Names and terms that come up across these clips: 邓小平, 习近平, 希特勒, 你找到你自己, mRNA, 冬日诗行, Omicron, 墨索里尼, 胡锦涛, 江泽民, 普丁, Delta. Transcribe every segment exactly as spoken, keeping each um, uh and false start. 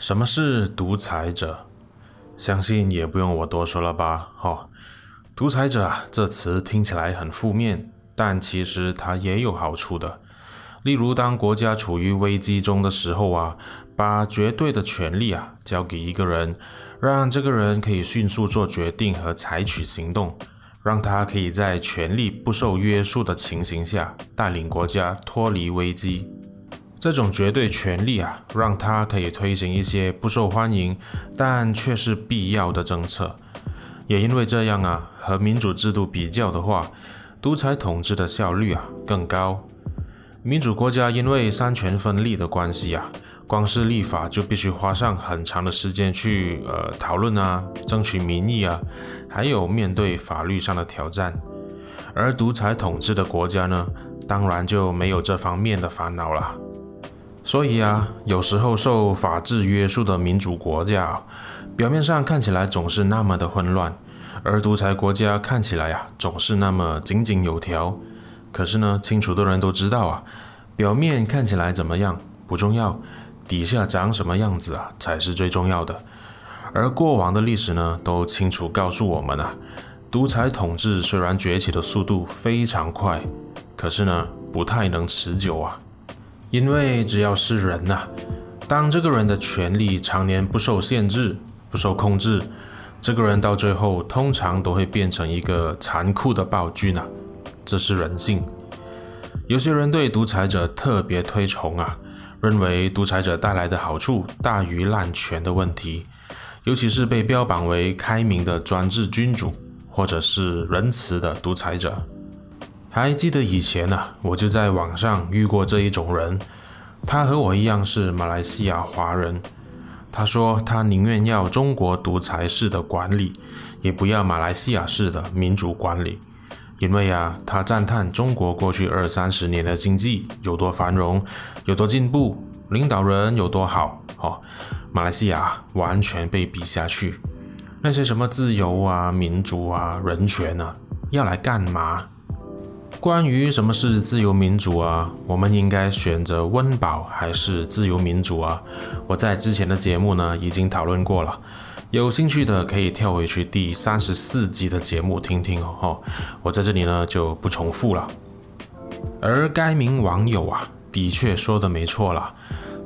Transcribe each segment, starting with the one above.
什么是独裁者？相信也不用我多说了吧。哦，独裁者啊，这词听起来很负面，但其实它也有好处的。例如，当国家处于危机中的时候啊，把绝对的权力啊交给一个人，让这个人可以迅速做决定和采取行动，让他可以在权力不受约束的情形下带领国家脱离危机。这种绝对权力啊，让他可以推行一些不受欢迎但却是必要的政策。也因为这样啊，和民主制度比较的话，独裁统治的效率啊更高。民主国家因为三权分立的关系啊，光是立法就必须花上很长的时间去呃讨论啊，争取民意啊，还有面对法律上的挑战。而独裁统治的国家呢，当然就没有这方面的烦恼了。所以啊，有时候受法治约束的民主国家啊，表面上看起来总是那么的混乱，而独裁国家看起来啊，总是那么井井有条。可是呢，清楚的人都知道啊，表面看起来怎么样不重要，底下长什么样子啊才是最重要的。而过往的历史呢，都清楚告诉我们啊，独裁统治虽然崛起的速度非常快，可是呢，不太能持久啊。因为只要是人呐、啊，当这个人的权力常年不受限制、不受控制，这个人到最后通常都会变成一个残酷的暴君啊，这是人性。有些人对独裁者特别推崇啊，认为独裁者带来的好处大于滥权的问题，尤其是被标榜为开明的专制君主，或者是仁慈的独裁者。还记得以前啊，我就在网上遇过这一种人，他和我一样是马来西亚华人。他说他宁愿要中国独裁式的管理，也不要马来西亚式的民主管理。因为啊，他赞叹中国过去二三十年的经济有多繁荣，有多进步，领导人有多好，哦，马来西亚完全被比下去。那些什么自由啊、民主啊、人权啊，要来干嘛？关于什么是自由民主啊，我们应该选择温饱还是自由民主啊，我在之前的节目呢已经讨论过了，有兴趣的可以跳回去第三十四集的节目听听哦，我在这里呢就不重复了。而该名网友啊的确说的没错啦，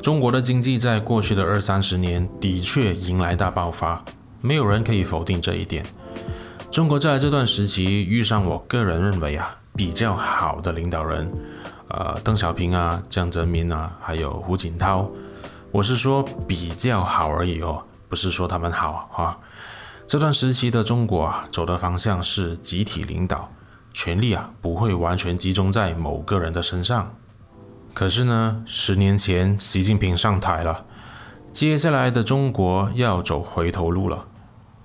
中国的经济在过去的二三十年的确迎来大爆发，没有人可以否定这一点。中国在这段时期遇上我个人认为啊比较好的领导人，呃，邓小平啊、江泽民啊，还有胡锦涛，我是说比较好而已哦，不是说他们好啊。这段时期的中国啊，走的方向是集体领导，权力啊不会完全集中在某个人的身上。可是呢，十年前习近平上台了，接下来的中国要走回头路了。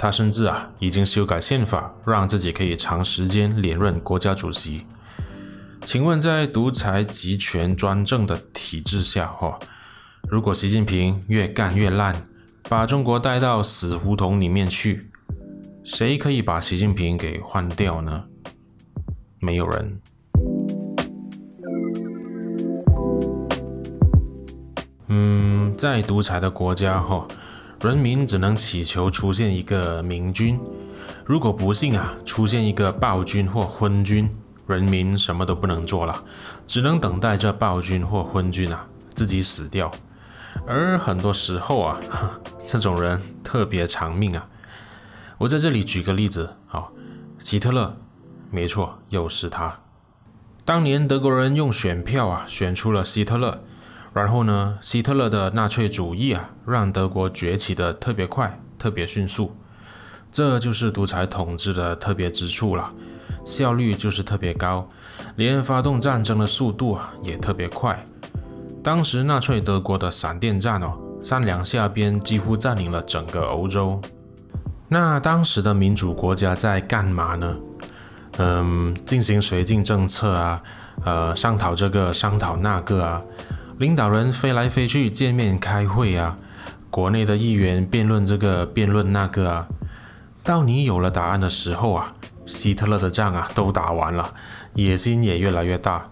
他甚至啊，已经修改宪法，让自己可以长时间连任国家主席。请问，在独裁集权专政的体制下，哦，如果习近平越干越烂，把中国带到死胡同里面去，谁可以把习近平给换掉呢？没有人。嗯，在独裁的国家，哦，人民只能祈求出现一个明君，如果不幸啊出现一个暴君或昏君，人民什么都不能做了，只能等待这暴君或昏君啊自己死掉。而很多时候啊，这种人特别长命啊。我在这里举个例子，好，希特勒，没错，又是他。当年德国人用选票啊选出了希特勒。然后呢，希特勒的纳粹主义啊，让德国崛起的特别快，特别迅速。这就是独裁统治的特别之处了，效率就是特别高，连发动战争的速度啊也特别快。当时纳粹德国的闪电战哦，三两下边几乎占领了整个欧洲。那当时的民主国家在干嘛呢？嗯，进行绥靖政策啊，呃，商讨这个，商讨那个啊。领导人飞来飞去见面开会啊，国内的议员辩论这个辩论那个啊，到你有了答案的时候啊，希特勒的仗啊都打完了，野心也越来越大。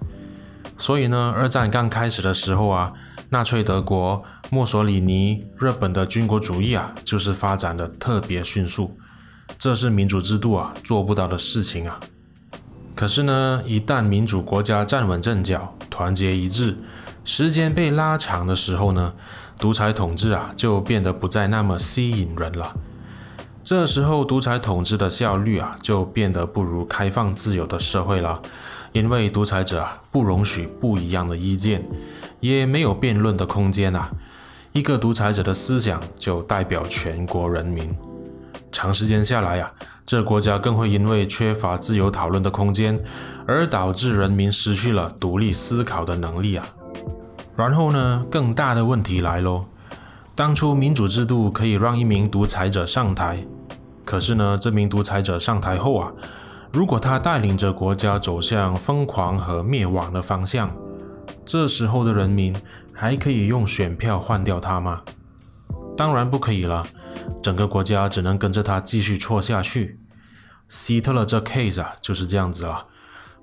所以呢，二战刚开始的时候啊，纳粹德国墨索里尼日本的军国主义啊，就是发展的特别迅速，这是民主制度啊做不到的事情啊。可是呢，一旦民主国家站稳阵脚，团结一致，时间被拉长的时候呢，独裁统治啊就变得不再那么吸引人了。这时候独裁统治的效率啊就变得不如开放自由的社会了，因为独裁者啊不容许不一样的意见，也没有辩论的空间啊。一个独裁者的思想就代表全国人民。长时间下来啊，这国家更会因为缺乏自由讨论的空间，而导致人民失去了独立思考的能力啊。然后呢，更大的问题来咯。当初民主制度可以让一名独裁者上台，可是呢，这名独裁者上台后啊，如果他带领着国家走向疯狂和灭亡的方向，这时候的人民还可以用选票换掉他吗？当然不可以了，整个国家只能跟着他继续错下去。希特勒这 case 啊就是这样子了，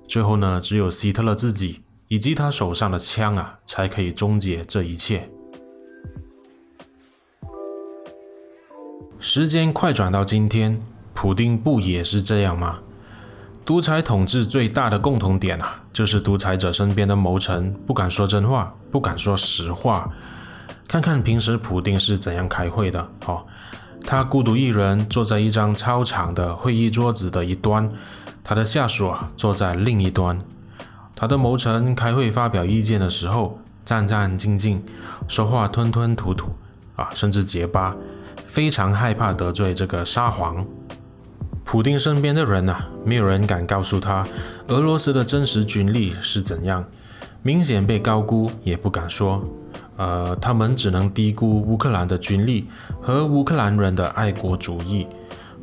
最后呢，只有希特勒自己以及他手上的枪啊才可以终结这一切。时间快转到今天，普丁不也是这样吗？独裁统治最大的共同点啊，就是独裁者身边的谋臣不敢说真话，不敢说实话。看看平时普丁是怎样开会的、哦、他孤独一人坐在一张超长的会议桌子的一端，他的下属、啊、坐在另一端。他的谋臣开会发表意见的时候，战战兢兢，说话吞吞吐吐、啊、甚至结巴，非常害怕得罪这个沙皇。普丁身边的人啊，没有人敢告诉他俄罗斯的真实军力是怎样，明显被高估，也不敢说。呃，他们只能低估乌克兰的军力和乌克兰人的爱国主义，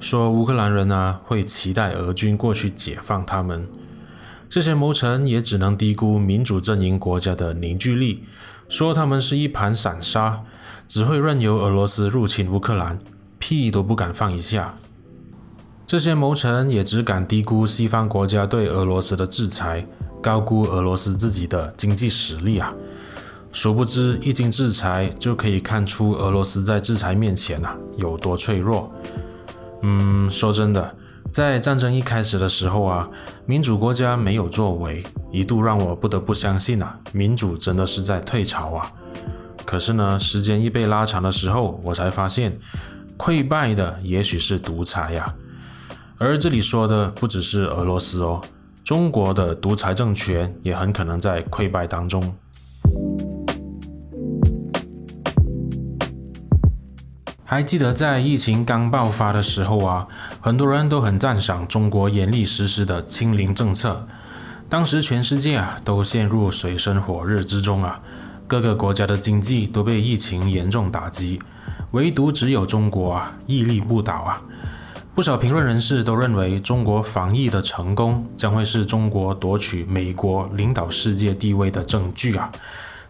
说乌克兰人啊会期待俄军过去解放他们。这些谋臣也只能低估民主阵营国家的凝聚力，说他们是一盘散沙，只会任由俄罗斯入侵乌克兰，屁都不敢放一下。这些谋臣也只敢低估西方国家对俄罗斯的制裁，高估俄罗斯自己的经济实力啊。殊不知一经制裁，就可以看出俄罗斯在制裁面前啊有多脆弱。嗯，说真的，在战争一开始的时候啊，民主国家没有作为，一度让我不得不相信啊，民主真的是在退潮啊。可是呢，时间一被拉长的时候，我才发现，溃败的也许是独裁啊。而这里说的不只是俄罗斯哦，中国的独裁政权也很可能在溃败当中。还记得在疫情刚爆发的时候啊，很多人都很赞赏中国严厉实施的清零政策。当时全世界啊都陷入水深火热之中啊，各个国家的经济都被疫情严重打击，唯独只有中国啊屹立不倒啊。不少评论人士都认为，中国防疫的成功将会是中国夺取美国领导世界地位的证据啊，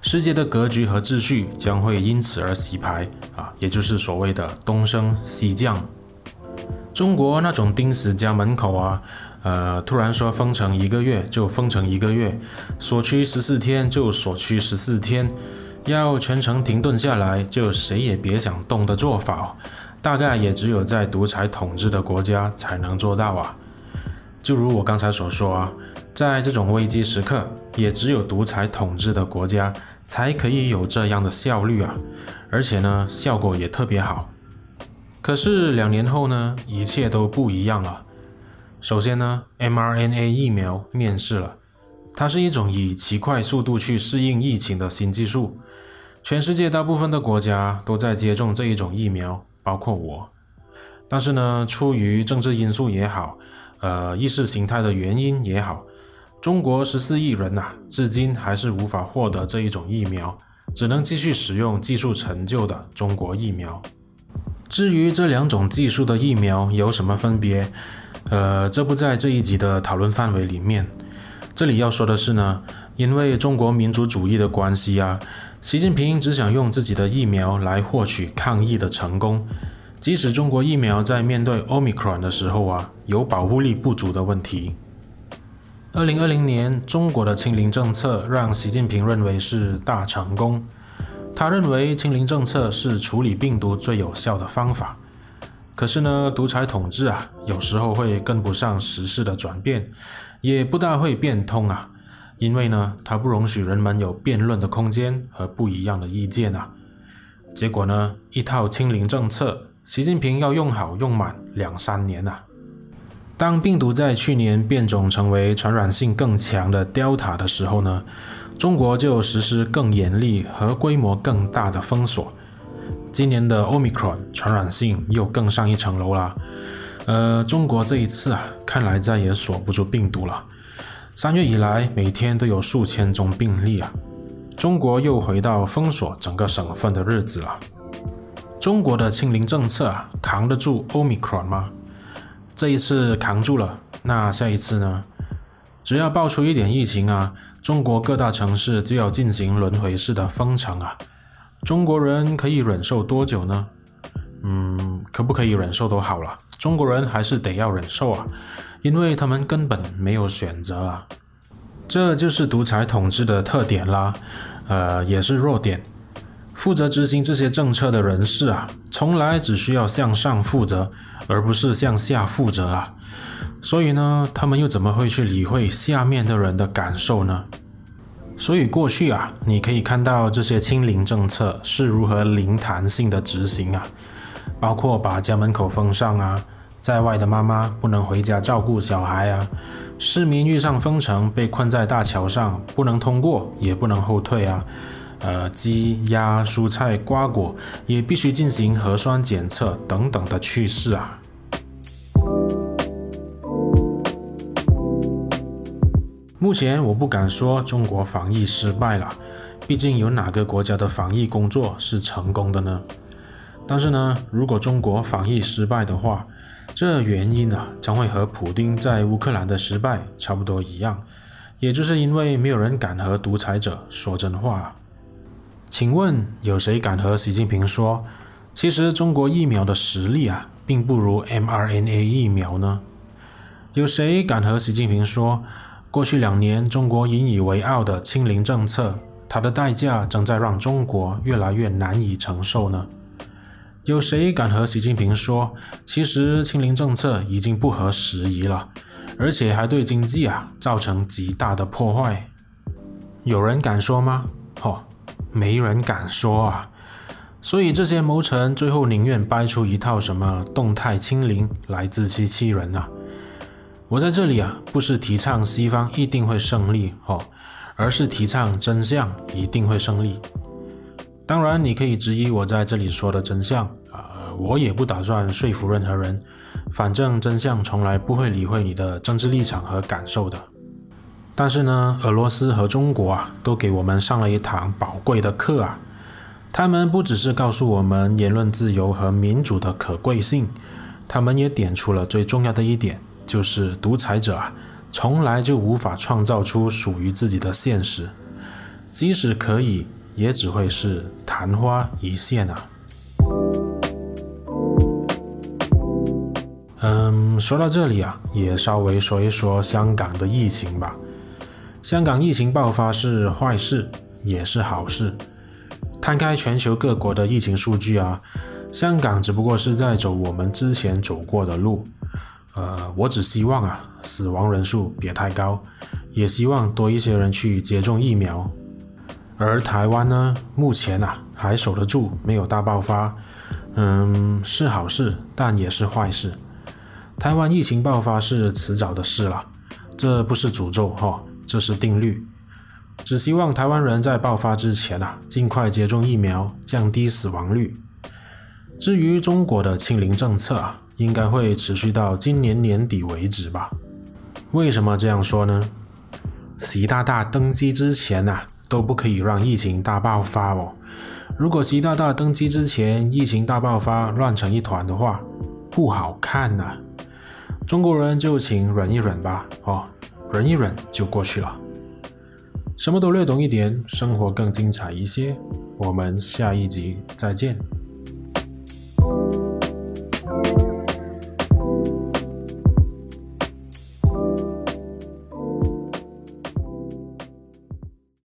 世界的格局和秩序将会因此而洗牌啊，也就是所谓的东升西降。中国那种钉死家门口啊，呃，突然说封城一个月就封城一个月，锁区十四天就锁区十四天，要全城停顿下来就谁也别想动的做法、哦。大概也只有在独裁统治的国家才能做到啊。就如我刚才所说啊，在这种危机时刻，也只有独裁统治的国家才可以有这样的效率啊，而且呢，效果也特别好。可是两年后呢，一切都不一样了。首先呢 ，mRNA 疫苗面世了，它是一种以极快速度去适应疫情的新技术。全世界大部分的国家都在接种这一种疫苗，包括我。但是呢，出于政治因素也好，呃，意识形态的原因也好，中国十四亿人啊，至今还是无法获得这一种疫苗，只能继续使用技术陈旧的中国疫苗。至于这两种技术的疫苗有什么分别，呃，这不在这一集的讨论范围里面。这里要说的是呢，因为中国民族主义的关系啊，习近平只想用自己的疫苗来获取抗疫的成功，即使中国疫苗在面对 Omicron 的时候啊，有保护力不足的问题。二零二零年，中国的清零政策让习近平认为是大成功，他认为清零政策是处理病毒最有效的方法。可是呢，独裁统治啊，有时候会跟不上时事的转变，也不大会变通啊，因为呢，它不容许人们有辩论的空间和不一样的意见啊。结果呢，一套清零政策，习近平要用好用满两三年啊。当病毒在去年变种成为传染性更强的 Delta 的时候呢，中国就实施更严厉和规模更大的封锁。今年的 Omicron 传染性又更上一层楼啦。呃，中国这一次啊，看来再也锁不住病毒了。三月以来，每天都有数千宗病例啊。中国又回到封锁整个省份的日子了。中国的清零政策啊，扛得住 Omicron 吗？这一次扛住了，那下一次呢？只要爆出一点疫情啊，中国各大城市就要进行轮回式的封城啊。中国人可以忍受多久呢？嗯，可不可以忍受都好了，中国人还是得要忍受啊，因为他们根本没有选择啊。这就是独裁统治的特点啦，呃，也是弱点。负责执行这些政策的人士啊，从来只需要向上负责，而不是向下负责啊。所以呢，他们又怎么会去理会下面的人的感受呢？所以过去啊，你可以看到这些清零政策是如何零弹性的执行啊，包括把家门口封上啊，在外的妈妈不能回家照顾小孩啊，市民遇上封城被困在大桥上，不能通过也不能后退啊，呃，鸡鸭蔬菜瓜果也必须进行核酸检测等等的趣事啊。目前我不敢说中国防疫失败了，毕竟有哪个国家的防疫工作是成功的呢？但是呢，如果中国防疫失败的话，这原因啊将会和普丁在乌克兰的失败差不多一样，也就是因为没有人敢和独裁者说真话。请问有谁敢和习近平说，其实中国疫苗的实力啊并不如 mRNA 疫苗呢？有谁敢和习近平说，过去两年中国引以为傲的清零政策，它的代价正在让中国越来越难以承受呢？有谁敢和习近平说，其实清零政策已经不合时宜了，而且还对经济啊造成极大的破坏？有人敢说吗？哦，没人敢说啊。所以这些谋臣最后宁愿掰出一套什么动态清零来自欺欺人啊。我在这里啊，不是提倡西方一定会胜利哦，而是提倡真相一定会胜利。当然，你可以质疑我在这里说的真相啊、呃，我也不打算说服任何人，反正真相从来不会理会你的政治立场和感受的。但是呢，俄罗斯和中国啊，都给我们上了一堂宝贵的课啊。他们不只是告诉我们言论自由和民主的可贵性，他们也点出了最重要的一点。就是独裁者啊，从来就无法创造出属于自己的现实，即使可以，也只会是昙花一现啊。嗯，说到这里啊，也稍微说一说香港的疫情吧。香港疫情爆发是坏事，也是好事。摊开全球各国的疫情数据啊，香港只不过是在走我们之前走过的路。呃，我只希望啊，死亡人数别太高，也希望多一些人去接种疫苗。而台湾呢，目前啊还守得住，没有大爆发，嗯，是好事，但也是坏事。台湾疫情爆发是迟早的事了，这不是诅咒哈、哦，这是定律。只希望台湾人在爆发之前啊，尽快接种疫苗，降低死亡率。至于中国的清零政策啊，应该会持续到今年年底为止吧。为什么这样说呢？习大大登基之前啊，都不可以让疫情大爆发哦。如果习大大登基之前疫情大爆发乱成一团的话，不好看啊。中国人就请忍一忍吧，哦，忍一忍就过去了。什么都略懂一点，生活更精彩一些。我们下一集再见。